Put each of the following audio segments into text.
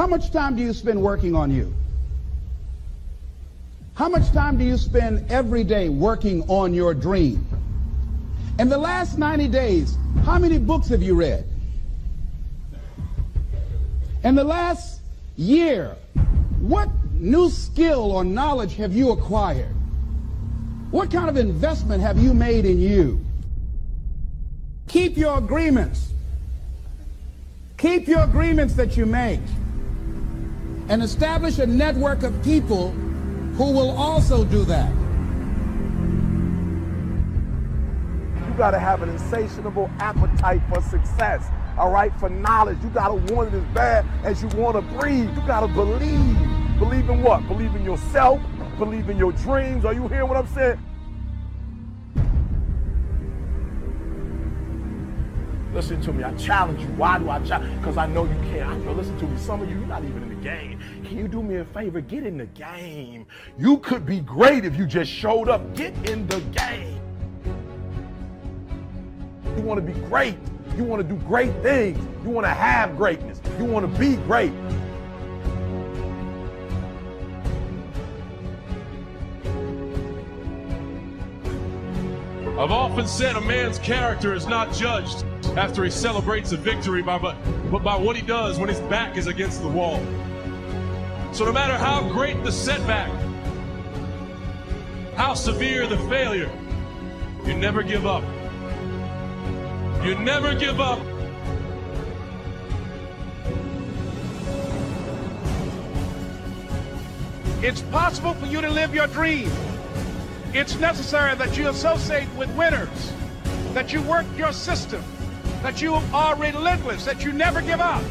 How much time do you spend working on you? How much time do you spend every day working on your dream? In the last 90 days, how many books have you read? In the last year, what new skill or knowledge have you acquired? What kind of investment have you made in you? Keep your agreements. Keep your agreements that you make, and establish a network of people who will also do that. You gotta have an insatiable appetite for success, all right, for knowledge. You gotta want it as bad as you wanna breathe. You gotta believe. Believe in what? Believe in yourself, believe in your dreams. Are you hearing what I'm saying? Listen to me, I challenge you. Why do I challenge? Because I know you can't. I know, listen to me, some of you, you're not even in the game. Can you do me a favor? Get in the game. You could be great if you just showed up. Get in the game. You want to be great. You want to do great things. You want to have greatness. You want to be great. I've often said a man's character is not judged after he celebrates a victory, but by what he does when his back is against the wall. So no matter how great the setback, how severe the failure, you never give up. You never give up. It's possible for you to live your dream. It's necessary that you associate with winners, that you work your system, that you are relentless, that you never give up.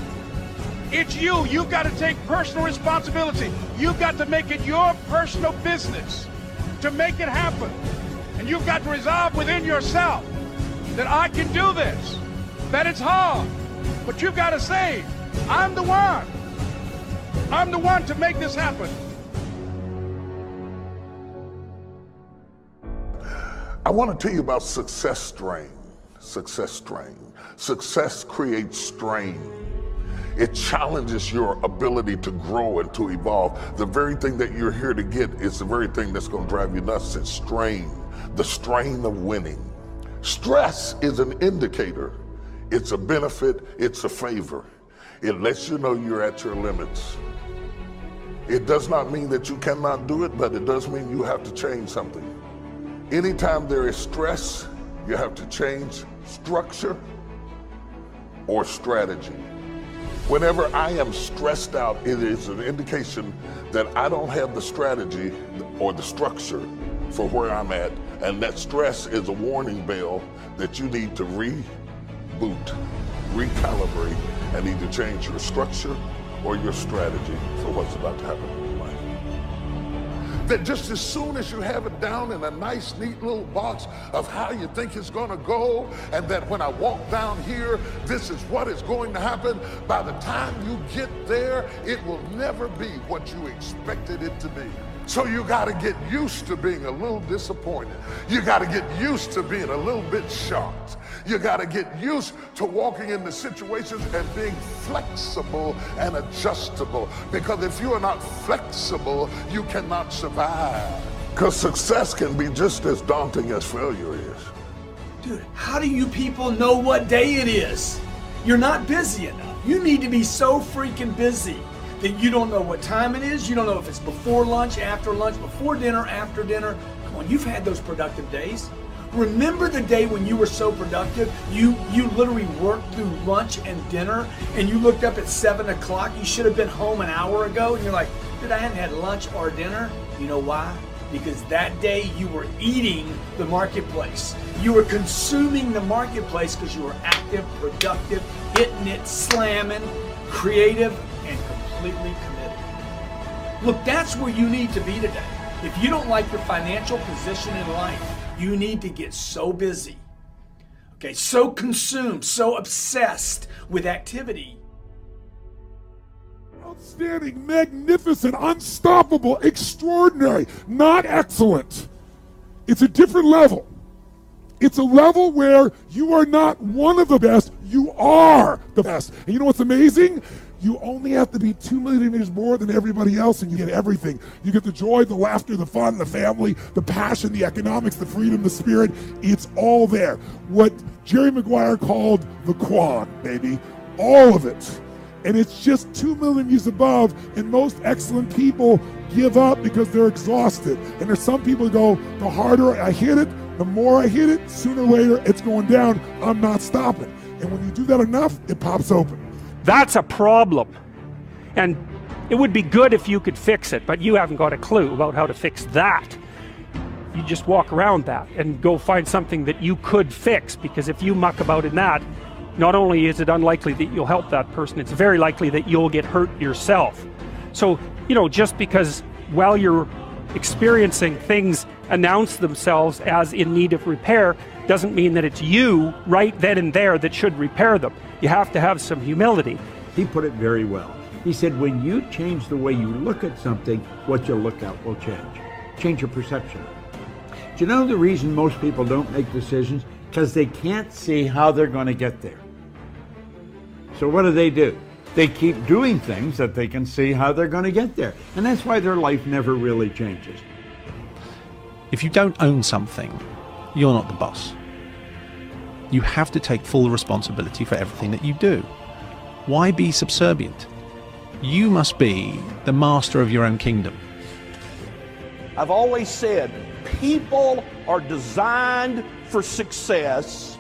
It's you. You've got to take personal responsibility. You've got to make it your personal business to make it happen. And you've got to resolve within yourself that I can do this, that it's hard. But you've got to say, I'm the one. I'm the one to make this happen. I want to tell you about success strain. Success strain. Success creates strain. It challenges your ability to grow and to evolve. The very thing that you're here to get is the very thing that's going to drive you nuts. It's strain. The strain of winning. Stress is an indicator. It's a benefit. It's a favor. It lets you know you're at your limits. It does not mean that you cannot do it, but it does mean you have to change something. Anytime there is stress, you have to change structure or strategy. Whenever I am stressed out, it is an indication that I don't have the strategy or the structure for where I'm at, and that stress is a warning bell that you need to reboot, recalibrate, and either change your structure or your strategy for what's about to happen. That just as soon as you have it down in a nice, neat little box of how you think it's gonna go, and that when I walk down here, this is what is going to happen, by the time you get there, it will never be what you expected it to be. So you gotta get used to being a little disappointed. You gotta get used to being a little bit shocked. You gotta get used to walking into situations and being flexible and adjustable. Because if you are not flexible, you cannot survive. Because success can be just as daunting as failure is. Dude, how do you people know what day it is? You're not busy enough. You need to be so freaking busy that you don't know what time it is. You don't know if it's before lunch, before dinner, after dinner. Come on, you've had those productive days. Remember the day when you were so productive, you literally worked through lunch and dinner, and you looked up at 7 o'clock, you should have been home an hour ago, and you're like, dude, I hadn't had lunch or dinner. You know why? Because that day you were eating the marketplace. You were consuming the marketplace because you were active, productive, hitting it, slamming, creative, and completely committed. Look, that's where you need to be today. If you don't like your financial position in life, you need to get so busy, okay, so consumed, so obsessed with activity. Outstanding, magnificent, unstoppable, extraordinary, not excellent. It's a different level. It's a level where you are not one of the best, You are the best. And you know what's amazing? You only have to be 2 millimeters more than everybody else and you get everything. You get the joy, the laughter, the fun, the family, the passion, the economics, the freedom, the spirit. It's all there. What Jerry Maguire called the quad, baby. All of it. And it's just 2 millimeters above, and most excellent people give up because they're exhausted. And there's some people who go, the harder I hit it, the more I hit it, sooner or later it's going down, I'm not stopping. And when you do that enough, it pops open. That's a problem. And it would be good if you could fix it, but you haven't got a clue about how to fix that. You just walk around that and go find something that you could fix, because if you muck about in that, not only is it unlikely that you'll help that person, it's very likely that you'll get hurt yourself. So, you know, just because while you're experiencing things announce themselves as in need of repair doesn't mean that it's you right then and there that should repair them. You have to have some humility. He put it very well. He said, when you change the way you look at something, what you look at will change. Change your perception. Do you know the reason most people don't make decisions? Because they can't see how they're going to get there. So what do? They keep doing things that they can see how they're going to get there. And that's why their life never really changes. If you don't own something, you're not the boss. You have to take full responsibility for everything that you do. Why be subservient? You must be the master of your own kingdom. I've always said, people are designed for success,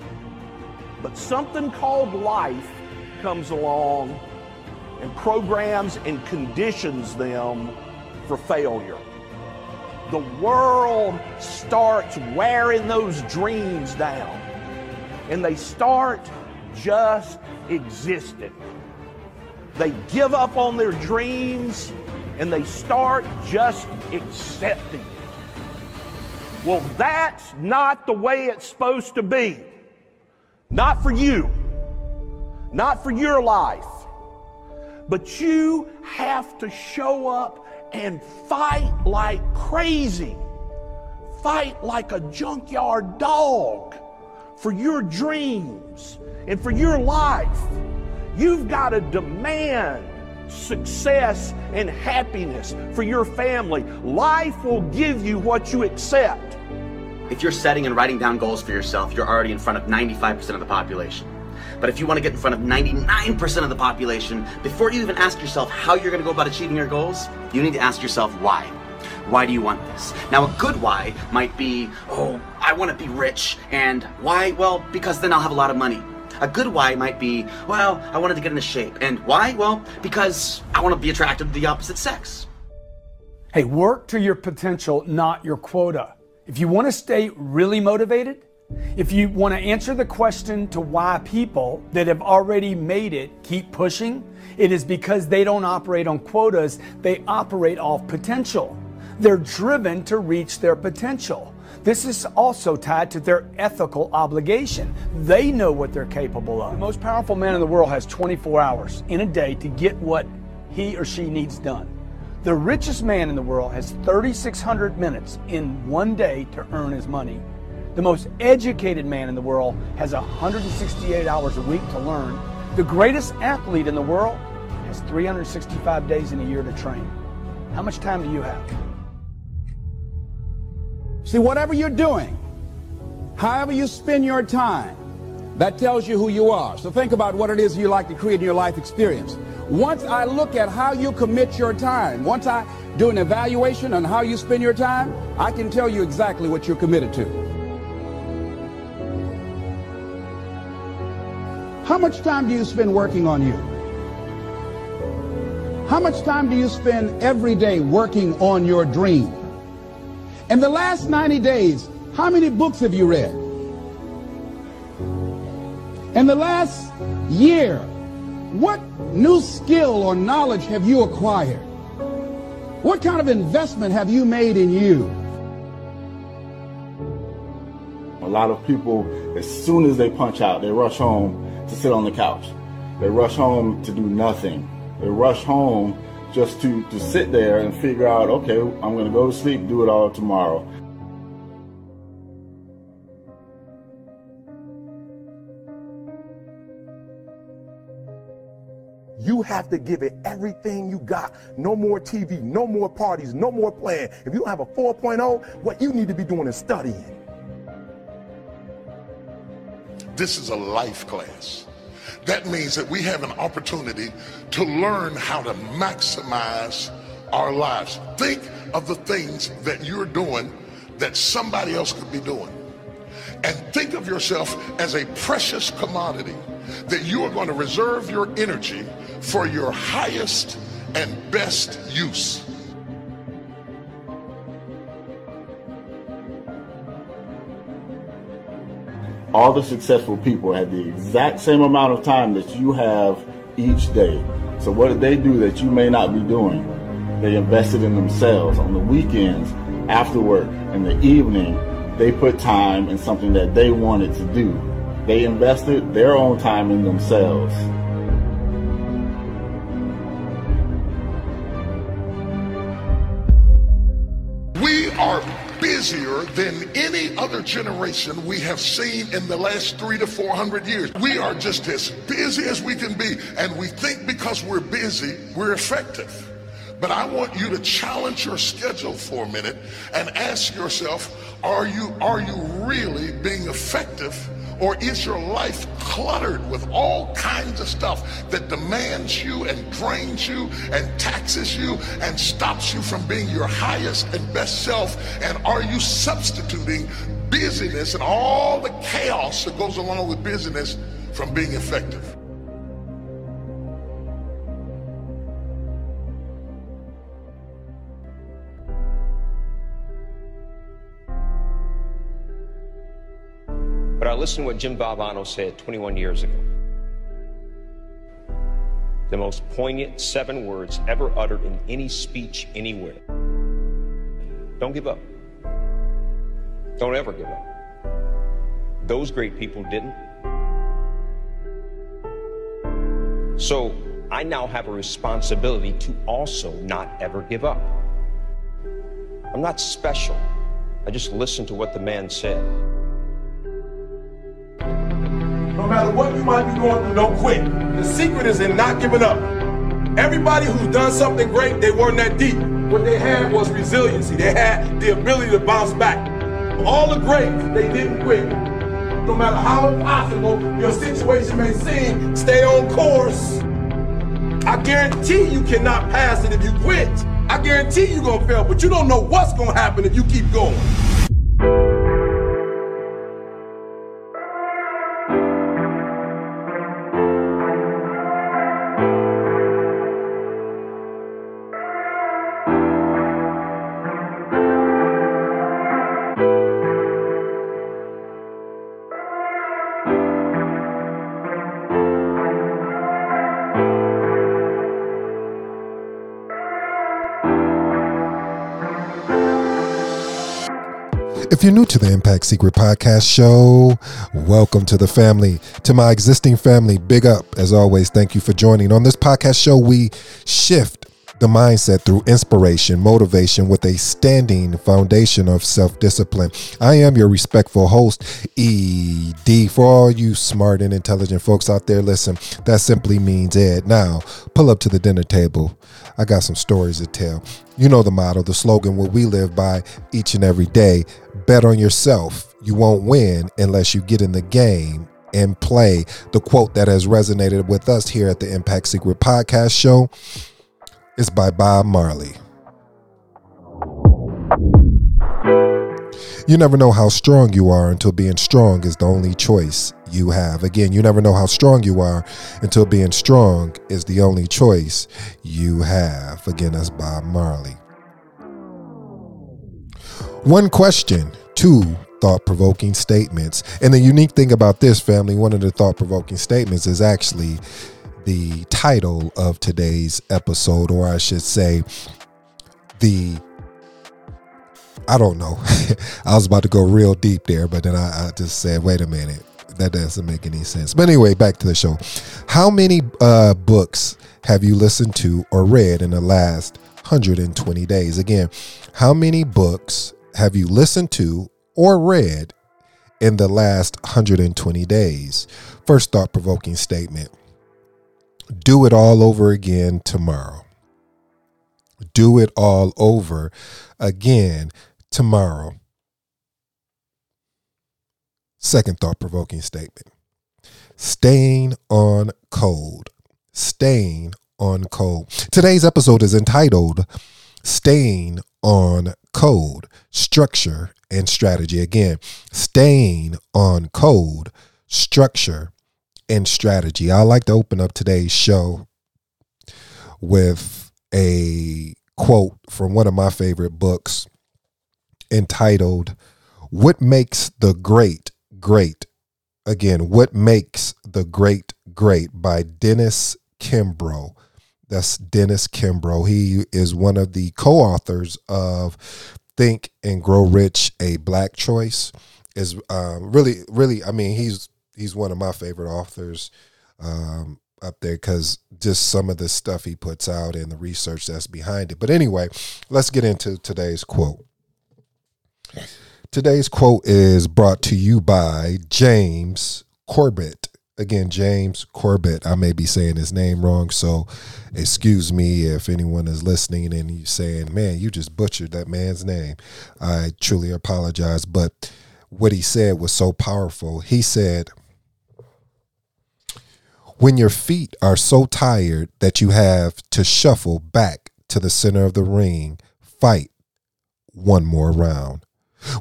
but something called life comes along and programs and conditions them for failure. The world starts wearing those dreams down, and they start just existing. They give up on their dreams, and they start just accepting it. Well, that's not the way it's supposed to be. Not for you. Not for your life. But you have to show up and fight like crazy. Fight like a junkyard dog for your dreams and for your life. You've got to demand success and happiness for your family. Life will give you what you accept. If you're setting and writing down goals for yourself, you're already in front of 95% of the population. But if you want to get in front of 99% of the population, before you even ask yourself how you're going to go about achieving your goals, you need to ask yourself why. Why do you want this? Now, a good why might be, oh, I want to be rich. And why? Well, because then I'll have a lot of money. A good why might be, well, I wanted to get into shape. And why? Well, because I want to be attracted to the opposite sex. Hey, work to your potential, not your quota. If you want to stay really motivated, if you want to answer the question to why people that have already made it keep pushing, it is because they don't operate on quotas, they operate off potential. They're driven to reach their potential. This is also tied to their ethical obligation. They know what they're capable of. The most powerful man in the world has 24 hours in a day to get what he or she needs done. The richest man in the world has 3,600 minutes in one day to earn his money. The most educated man in the world has 168 hours a week to learn. The greatest athlete in the world has 365 days in a year to train. How much time do you have? See, whatever you're doing, however you spend your time, that tells you who you are. So think about what it is you like to create in your life experience. Once I look at how you commit your time, once I do an evaluation on how you spend your time, I can tell you exactly what you're committed to. How much time do you spend working on you? How much time do you spend every day working on your dream? In the last 90 days, how many books have you read? In the last year, what new skill or knowledge have you acquired? What kind of investment have you made in you? A lot of people, as soon as they punch out, they rush home to sit on the couch. They rush home to do nothing. They rush home just to sit there and figure out, okay, I'm going to go to sleep, do it all tomorrow. You have to give it everything you got. No more TV, no more parties, no more playing. If you don't have a 4.0, what you need to be doing is studying. This is a life class. That means that we have an opportunity to learn how to maximize our lives. Think of the things that you're doing that somebody else could be doing. And think of yourself as a precious commodity that you are going to reserve your energy for your highest and best use. All the successful people had the exact same amount of time that you have each day. So what did they do that you may not be doing? They invested in themselves on the weekends, after work, in the evening. They put time in something that they wanted to do. They invested their own time in themselves. We are busier than any other generation we have seen in the last 300 to 400 years. We are just as busy as we can be, and we think because we're busy, we're effective. But I want you to challenge your schedule for a minute and ask yourself, are you really being effective, or is your life cluttered with all kinds of stuff that demands you and drains you and taxes you and stops you from being your highest and best self? And are you substituting busyness and all the chaos that goes along with busyness from being effective? But I listened to what Jim Valvano said 21 years ago. The most poignant 7 words ever uttered in any speech anywhere. Don't give up. Don't ever give up. Those great people didn't. So I now have a responsibility to also not ever give up. I'm not special. I just listened to what the man said. No matter what you might be going through, don't quit. The secret is in not giving up. Everybody who's done something great, they weren't that deep. What they had was resiliency. They had the ability to bounce back. All the greats, they didn't quit. No matter how impossible your situation may seem, stay on course. I guarantee you cannot pass it if you quit. I guarantee you're gonna fail, but you don't know what's gonna happen if you keep going. If you're new to the Impact Secret Podcast Show, welcome to the family. To my existing family, big up. As always, thank you for joining. On this podcast show, we shift the mindset through inspiration, motivation, with a standing foundation of self-discipline. I am your respectful host, E.D. For all you smart and intelligent folks out there, listen, that simply means Ed. Now, pull up to the dinner table. I got some stories to tell. You know the motto, the slogan, what we live by each and every day. Bet on yourself. You won't win unless you get in the game and play. The quote that has resonated with us here at the Impact Secret Podcast Show is by Bob Marley. You never know how strong you are until being strong is the only choice you have. Again, you never know how strong you are until being strong is the only choice you have. Again, that's Bob Marley. One question, 2 thought-provoking statements. And the unique thing about this, family, one of the thought-provoking statements is actually the title of today's episode, or I should say I was about to go real deep there, but then I just said, wait a minute, that doesn't make any sense. But anyway, back to the show. How many books have you listened to or read in the last 120 days? Again, how many books have you listened to or read in the last 120 days? First thought-provoking statement. do it all over again tomorrow. Do it all over again tomorrow. Second thought-provoking statement. Staying on cold. Staying on cold. Today's episode is entitled Staying on Cold, Structure and Strategy. Again, staying on cold, structure and strategy. I like to open up today's show with a quote from one of my favorite books entitled What Makes the Great Great? Again, What Makes the Great Great by Dennis Kimbro. That's Dennis Kimbro. He is one of the co-authors of Think and Grow Rich, a Black Choice. He's one of my favorite authors up there because just some of the stuff he puts out and the research that's behind it. But anyway, let's get into today's quote. Today's quote is brought to you by James Corbett. Again, James Corbett. I may be saying his name wrong, so excuse me if anyone is listening and you're saying, man, you just butchered that man's name. I truly apologize, but what he said was so powerful. He said, when your feet are so tired that you have to shuffle back to the center of the ring, fight one more round.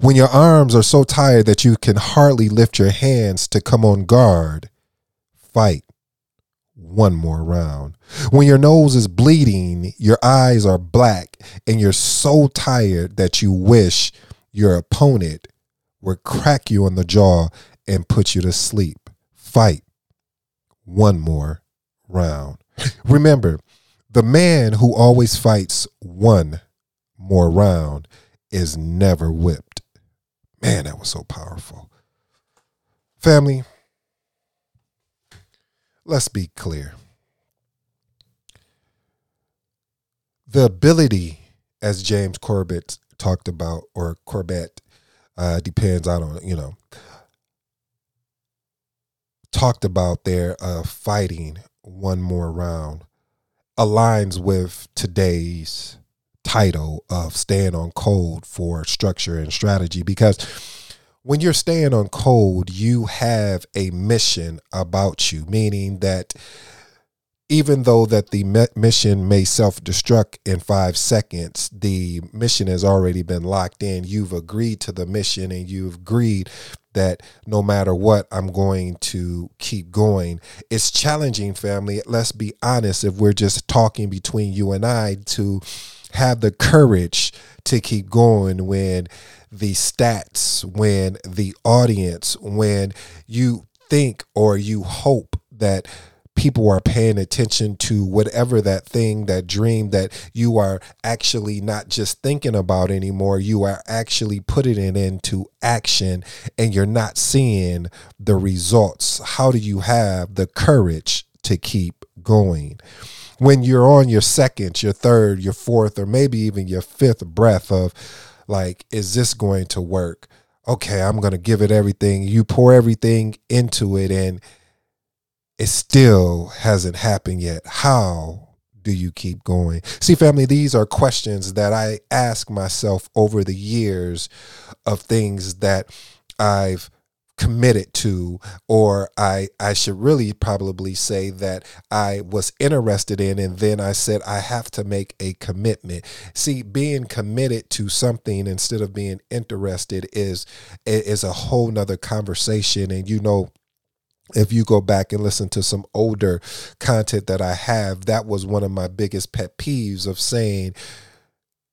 When your arms are so tired that you can hardly lift your hands to come on guard, fight one more round. When your nose is bleeding, your eyes are black, and you're so tired that you wish your opponent would crack you on the jaw and put you to sleep, fight one more round. Remember, the man who always fights one more round is never whipped. Man, that was so powerful. Family, let's be clear. The ability, as James Corbett talked about, or Corbett, depends on, talked about there of fighting one more round, aligns with today's title of staying on cold for structure and strategy, because when you're staying on cold, you have a mission about you, meaning that even though that the mission may self-destruct in 5 seconds, the mission has already been locked in. You've agreed to the mission and you've agreed that no matter what, I'm going to keep going. It's challenging, family. Let's be honest, if we're just talking between you and I, to have the courage to keep going when the stats, when the audience, when you think or you hope that people are paying attention to whatever that thing, that dream that you are actually not just thinking about anymore. You are actually putting it into action and you're not seeing the results. How do you have the courage to keep going? When you're on your second, your third, your fourth, or maybe even your fifth breath of like, is this going to work? Okay, I'm going to give it everything. You pour everything into it and it still hasn't happened yet. How do you keep going? See, family, these are questions that I ask myself over the years of things that I've committed to, or I should really probably say that I was interested in, and then I said I have to make a commitment. See, being committed to something instead of being interested is a whole nother conversation. And if you go back and listen to some older content that I have, that was one of my biggest pet peeves of saying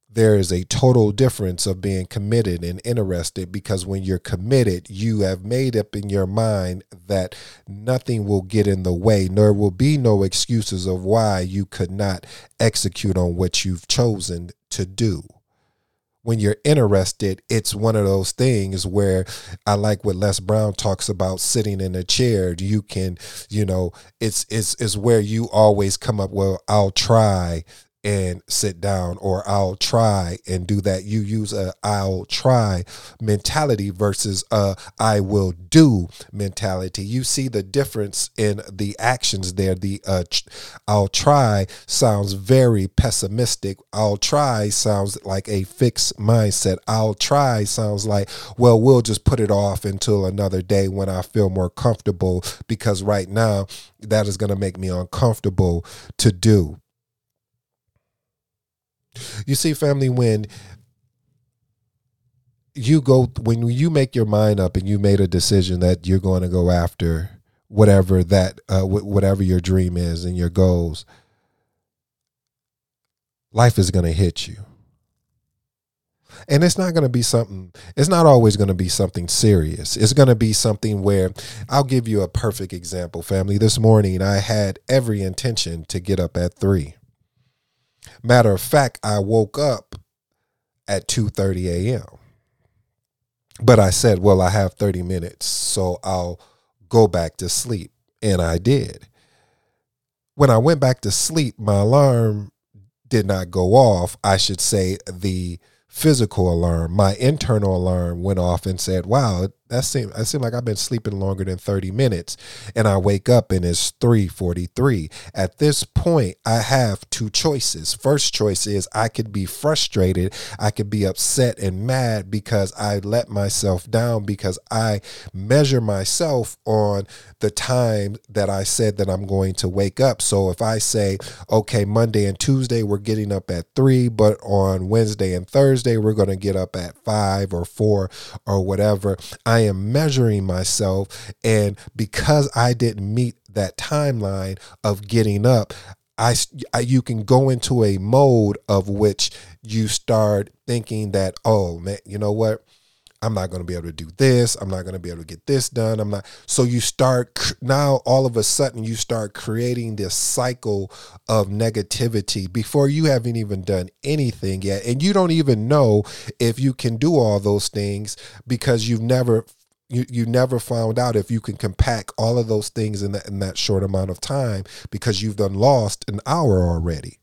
there is a total difference of being committed and interested, because when you're committed, you have made up in your mind that nothing will get in the way. There will be no excuses of why you could not execute on what you've chosen to do. When you're interested, it's one of those things where I like what Les Brown talks about, sitting in a chair. You can, it's where you always come up, well, I'll try and sit down, or I'll try and do that. You use a I'll try mentality versus a I will do mentality. You see the difference in the actions there. The I'll try sounds very pessimistic. I'll try sounds like a fixed mindset. I'll try sounds like, well, we'll just put it off until another day when I feel more comfortable, because right now that is going to make me uncomfortable to do. You see, family, when you make your mind up and you made a decision that you're going to go after whatever that whatever your dream is and your goals, life is going to hit you. And it's not going to be something, it's not always going to be something serious. It's going to be something where, I'll give you a perfect example, family. This morning, I had every intention to get up at 3. Matter of fact, I woke up at 2:30 a.m. But I said, well, I have 30 minutes, so I'll go back to sleep. And I did. When I went back to sleep, my alarm did not go off. I should say the physical alarm, my internal alarm went off and said, wow, that seemed like I've been sleeping longer than 30 minutes. And I wake up and it's 3:43. At this point, I have two choices. First choice is I could be frustrated. I could be upset and mad because I let myself down, because I measure myself on the time that I said that I'm going to wake up. So if I say, okay, Monday and Tuesday, we're getting up at 3, but on Wednesday and Thursday, we're going to get up at 5 or 4 or whatever, I am measuring myself, and because I didn't meet that timeline of getting up, you can go into a mode of which you start thinking that, oh man, you know what? I'm not going to be able to do this. I'm not going to be able to get this done. I'm not. So you start now, all of a sudden you start creating this cycle of negativity before you haven't even done anything yet. And you don't even know if you can do all those things, because you never found out if you can compact all of those things in that short amount of time, because you've done lost an hour already.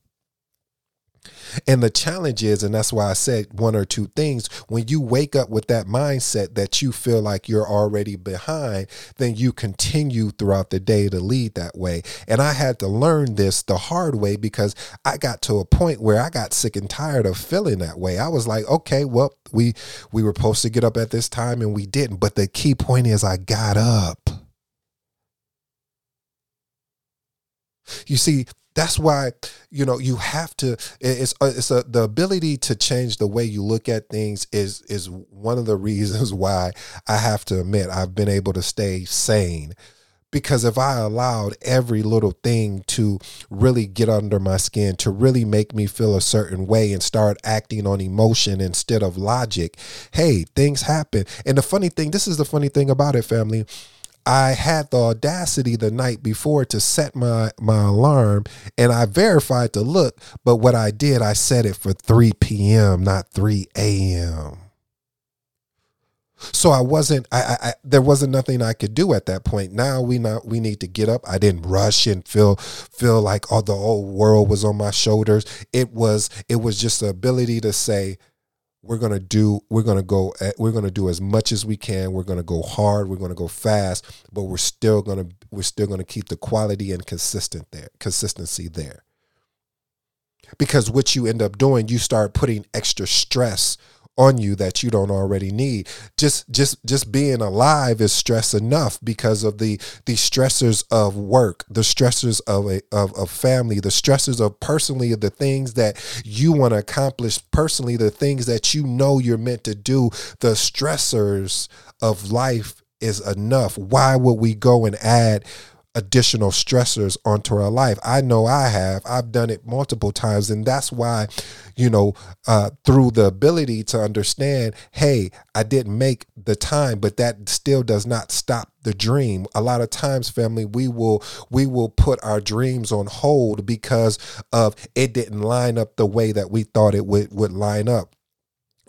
And the challenge is, and that's why I said one or two things, when you wake up with that mindset that you feel like you're already behind, then you continue throughout the day to lead that way. And I had to learn this the hard way, because I got to a point where I got sick and tired of feeling that way. I was like, okay, well, we were supposed to get up at this time and we didn't. But the key point is I got up. You see, that's why, you know, you have to, the ability to change the way you look at things is one of the reasons why I have to admit I've been able to stay sane. Because if I allowed every little thing to really get under my skin, to really make me feel a certain way and start acting on emotion instead of logic, hey, things happen. And this is the funny thing about it, family. I had the audacity the night before to set my alarm, and I verified the look, but what I did, I set it for 3 p.m., not 3 a.m. So there wasn't nothing I could do at that point. Now we need to get up. I didn't rush and feel like all the whole world was on my shoulders. It was just the ability to say, we're going to do as much as we can. We're going to go hard. We're going to go fast, but we're still going to keep the quality and consistency there. Because what you end up doing, you start putting extra stress on you that you don't already need. Just being alive is stress enough, because of the stressors of work, the stressors of family, the stressors of personally, the things that you want to accomplish personally, the things that you know you're meant to do. The stressors of life is enough. Why would we go and add additional stressors onto our life? I know I've done it multiple times. And that's why, you know, through the ability to understand, hey, I didn't make the time, but that still does not stop the dream. A lot of times, family, we will put our dreams on hold because of it didn't line up the way that we thought it would line up.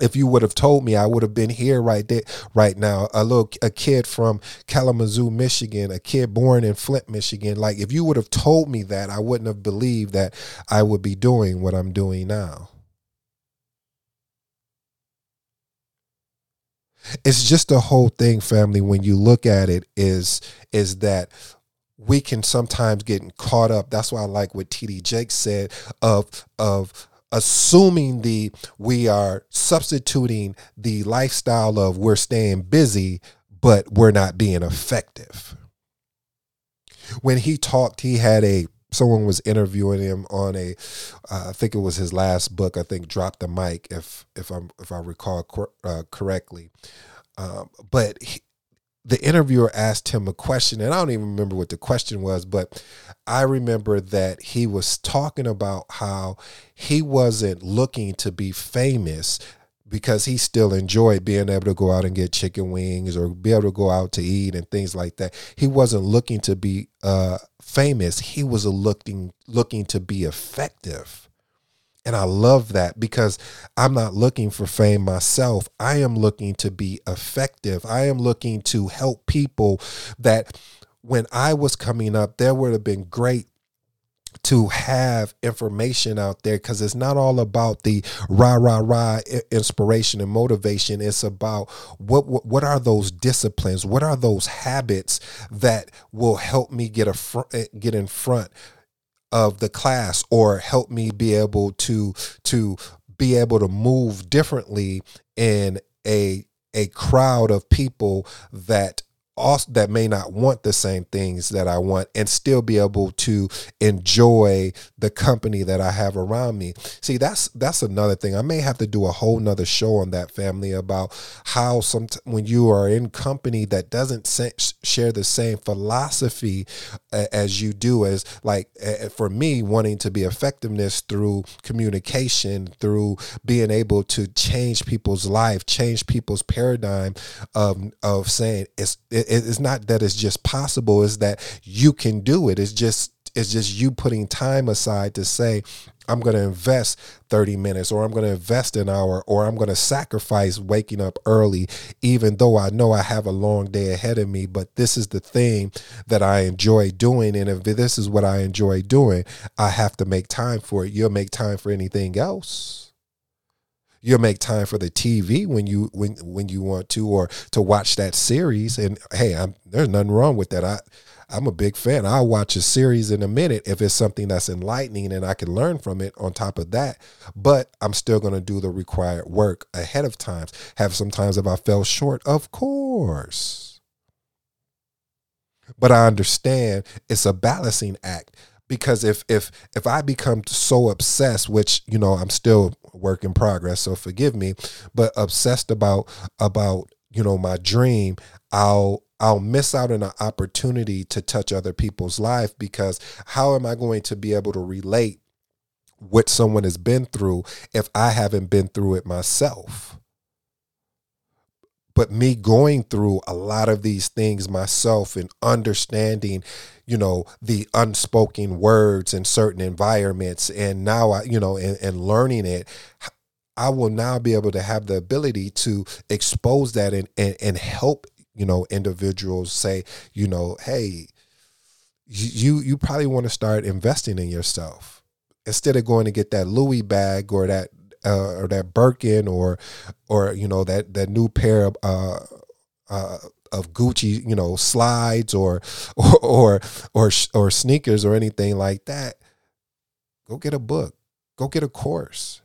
If you would have told me, I would have been here right there, right now. A kid from Kalamazoo, Michigan, a kid born in Flint, Michigan. Like, if you would have told me that, I wouldn't have believed that I would be doing what I'm doing now. It's just the whole thing, family, when you look at it, is that we can sometimes get caught up. That's why I like what TD Jakes said of assuming we are substituting the lifestyle of we're staying busy, but we're not being effective. When he talked, he had someone was interviewing him on I think it was his last book. I think Drop the Mic, if I recall correctly. But the interviewer asked him a question, and I don't even remember what the question was, but I remember that he was talking about how he wasn't looking to be famous because he still enjoyed being able to go out and get chicken wings or be able to go out to eat and things like that. He wasn't looking to be famous. He was looking to be effective. And I love that, because I'm not looking for fame myself. I am looking to be effective. I am looking to help people that when I was coming up, there would have been great to have information out there, because it's not all about the rah, inspiration and motivation. It's about what are those disciplines? What are those habits that will help me get in front of the class, or help me be able to be able to move differently in a crowd of people that may not want the same things that I want, and still be able to enjoy the company that I have around me. See, that's another thing. I may have to do a whole nother show on that, family, about how when you are in company that doesn't share the same philosophy as you do, as like for me, wanting to be effectiveness through communication, through being able to change people's life, change people's paradigm of saying it's not that it's just possible, it's that you can do it. It's just you putting time aside to say, I'm going to invest 30 minutes, or I'm going to invest an hour, or I'm going to sacrifice waking up early, even though I know I have a long day ahead of me. But this is the thing that I enjoy doing. And if this is what I enjoy doing, I have to make time for it. You'll make time for anything else. You'll make time for the TV when you want to, or to watch that series. And hey, there's nothing wrong with that. I'm a big fan. I'll watch a series in a minute if it's something that's enlightening and I can learn from it on top of that. But I'm still going to do the required work ahead of time. Have some times if I fell short, of course. But I understand it's a balancing act. Because if I become so obsessed, which, you know, I'm still a work in progress, so forgive me, but obsessed about, you know, my dream, I'll miss out on an opportunity to touch other people's life, because how am I going to be able to relate what someone has been through if I haven't been through it myself? But me going through a lot of these things myself and understanding, you know, the unspoken words in certain environments, and now, and learning it, I will now be able to have the ability to expose that and help, you know, individuals say, you know, hey, you probably want to start investing in yourself instead of going to get that Louis bag or that Birkin or you know, that new pair of Gucci, you know, slides or sneakers or anything like that. Go get a book. Go get a course.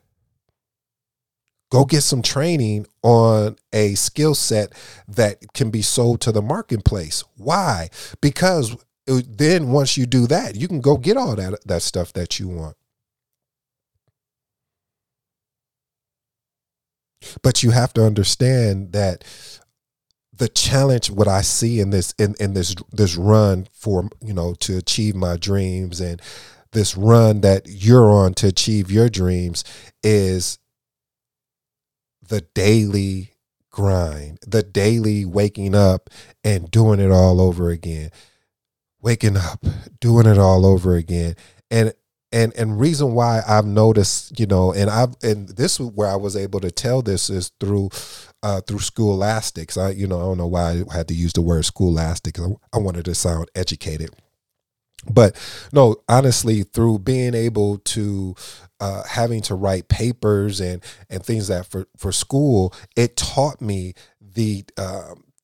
Go get some training on a skill set that can be sold to the marketplace. Why? Because then once you do that, you can go get all that stuff that you want. But you have to understand that the challenge, what I see in this this run for, you know, to achieve my dreams, and this run that you're on to achieve your dreams, is the daily grind, the daily waking up and doing it all over again, and And reason why I've noticed, you know, and this is where I was able to tell this is through scholastics. I don't know why I had to use the word scholastic. I wanted to sound educated. But no, honestly, through being able to having to write papers and things that for school, it taught me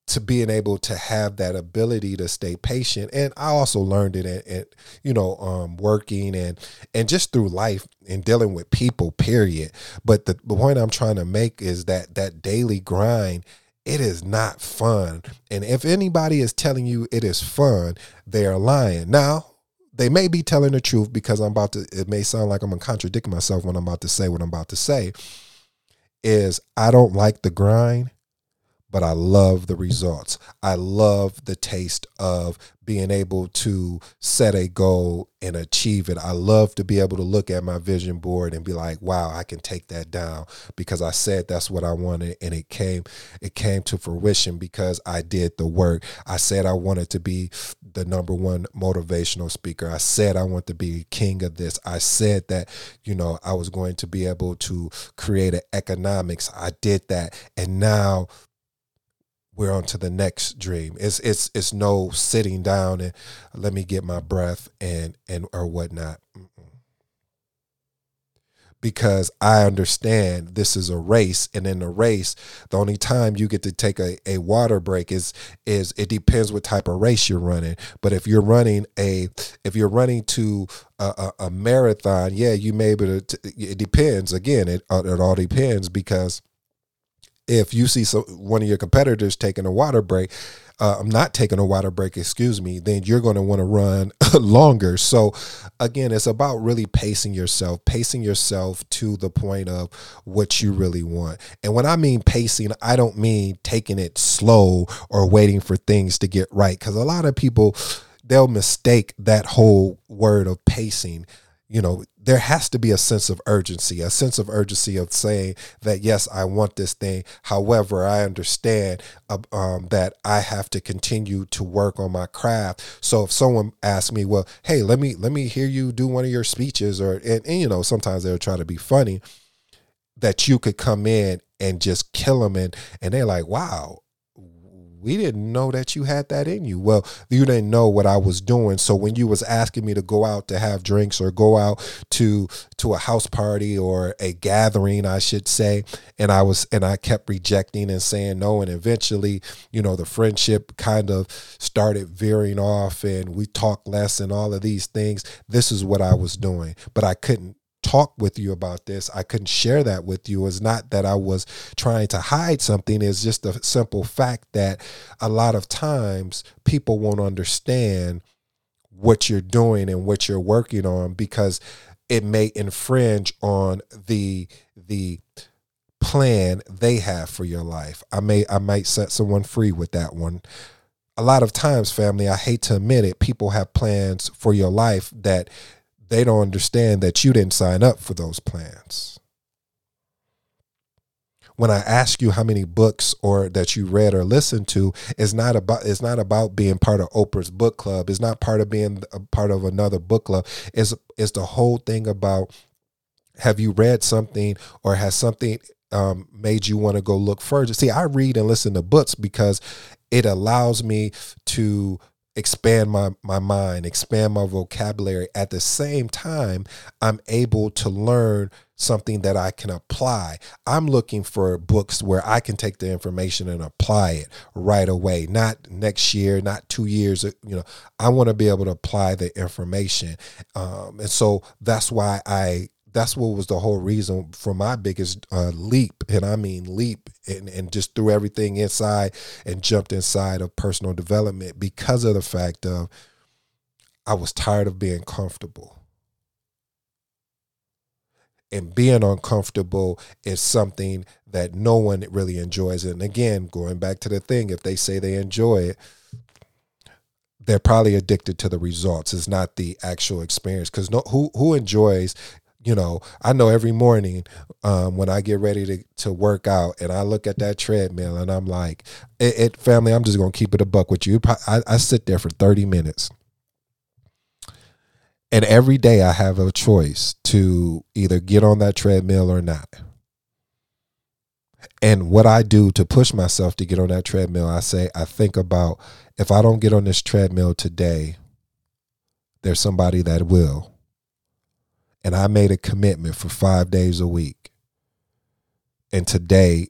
to being able to have that ability to stay patient. And I also learned it at working and just through life and dealing with people, period. But the point I'm trying to make is that daily grind, it is not fun. And if anybody is telling you it is fun, they are lying. Now, they may be telling the truth because it may sound like I'm going to contradict myself when I'm about to say what I'm about to say is I don't like the grind, but I love the results. I love the taste of being able to set a goal and achieve it. I love to be able to look at my vision board and be like, wow, I can take that down because I said that's what I wanted and it came to fruition because I did the work. I said I wanted to be the #1 motivational speaker. I said I want to be king of this. I said that, you know, I was going to be able to create an economics. I did that. And now we're on to the next dream. It's no sitting down and let me get my breath and or whatnot. Because I understand this is a race, and in the race, the only time you get to take a water break is it depends what type of race you're running. But if you're running to a marathon, yeah, you may be able to. It depends. Again, it all depends because if you see one of your competitors taking a water break, not taking a water break, then you're going to want to run longer. So again, it's about really pacing yourself to the point of what you really want. And when I mean pacing, I don't mean taking it slow or waiting for things to get right. Because a lot of people, they'll mistake that whole word of pacing. You know, there has to be a sense of urgency of saying that, yes, I want this thing. However, I understand that I have to continue to work on my craft. So if someone asks me, well, hey, let me hear you do one of your speeches and you know, sometimes they'll try to be funny that you could come in and just kill them. And they're like, wow, we didn't know that you had that in you. Well, you didn't know what I was doing. So when you was asking me to go out to have drinks or go out to a house party or a gathering, I should say, and I kept rejecting and saying no. And eventually, you know, the friendship kind of started veering off and we talked less and all of these things. This is what I was doing, but I couldn't talk with you about this. I couldn't share that with you. It's not that I was trying to hide something. It's just the simple fact that a lot of times people won't understand what you're doing and what you're working on because it may infringe on the plan they have for your life. I might set someone free with that one. A lot of times, family, I hate to admit it, people have plans for your life that they don't understand that you didn't sign up for those plans. When I ask you how many books or that you read or listened to, it's not about being part of Oprah's book club. It's not part of being a part of another book club. It's the whole thing about, have you read something or has something made you want to go look further? See, I read and listen to books because it allows me to expand my mind, expand my vocabulary. At the same time, I'm able to learn something that I can apply. I'm looking for books where I can take the information and apply it right away, not next year, not 2 years. You know, I want to be able to apply the information. And so that's why that's what was the whole reason for my biggest leap. And I mean leap and just threw everything inside and jumped inside of personal development because of the fact of I was tired of being comfortable. And being uncomfortable is something that no one really enjoys. And again, going back to the thing, if they say they enjoy it, they're probably addicted to the results. It's not the actual experience because who enjoys. You know, I know every morning when I get ready to work out and I look at that treadmill and I'm like, family, I'm just going to keep it a buck with you. I sit there for 30 minutes And every day I have a choice to either get on that treadmill or not. And what I do to push myself to get on that treadmill, I say, I think about, if I don't get on this treadmill today, there's somebody that will. And I made a commitment for 5 days a week. And today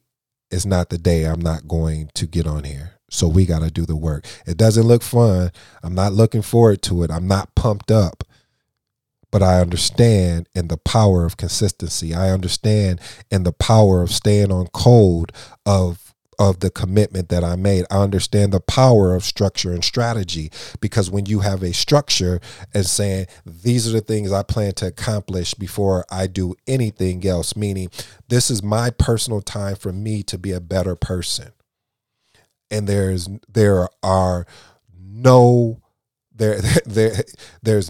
is not the day I'm not going to get on here. So we got to do the work. It doesn't look fun. I'm not looking forward to it. I'm not pumped up. But I understand in the power of consistency. I understand in the power of staying on code of the commitment that I made. I understand the power of structure and strategy, because when you have a structure and saying, these are the things I plan to accomplish before I do anything else, meaning this is my personal time for me to be a better person. And there's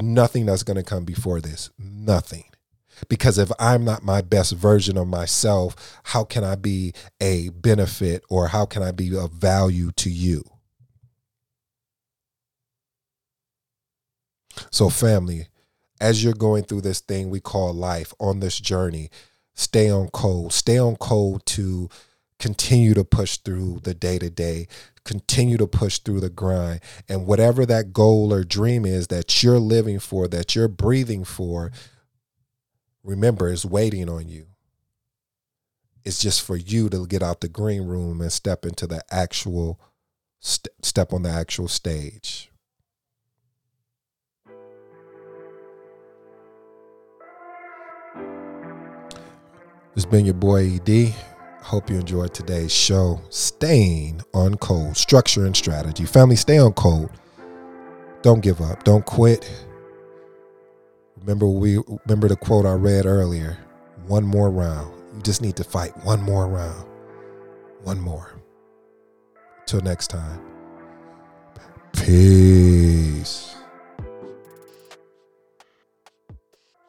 nothing that's going to come before this. Nothing. Because if I'm not my best version of myself, how can I be a benefit, or how can I be of value to you? So family, as you're going through this thing we call life, on this journey, stay on code. Stay on code to continue to push through the day-to-day, continue to push through the grind. And whatever that goal or dream is that you're living for, that you're breathing for, remember, it's waiting on you. It's just for you to get out the green room and step into the actual, step on the actual stage. It's been your boy E.D. Hope you enjoyed today's show. Staying on code, structure and strategy. Family, stay on code. Don't give up. Don't quit. Remember the quote I read earlier. One more round. You just need to fight one more round. One more. Till next time. Peace.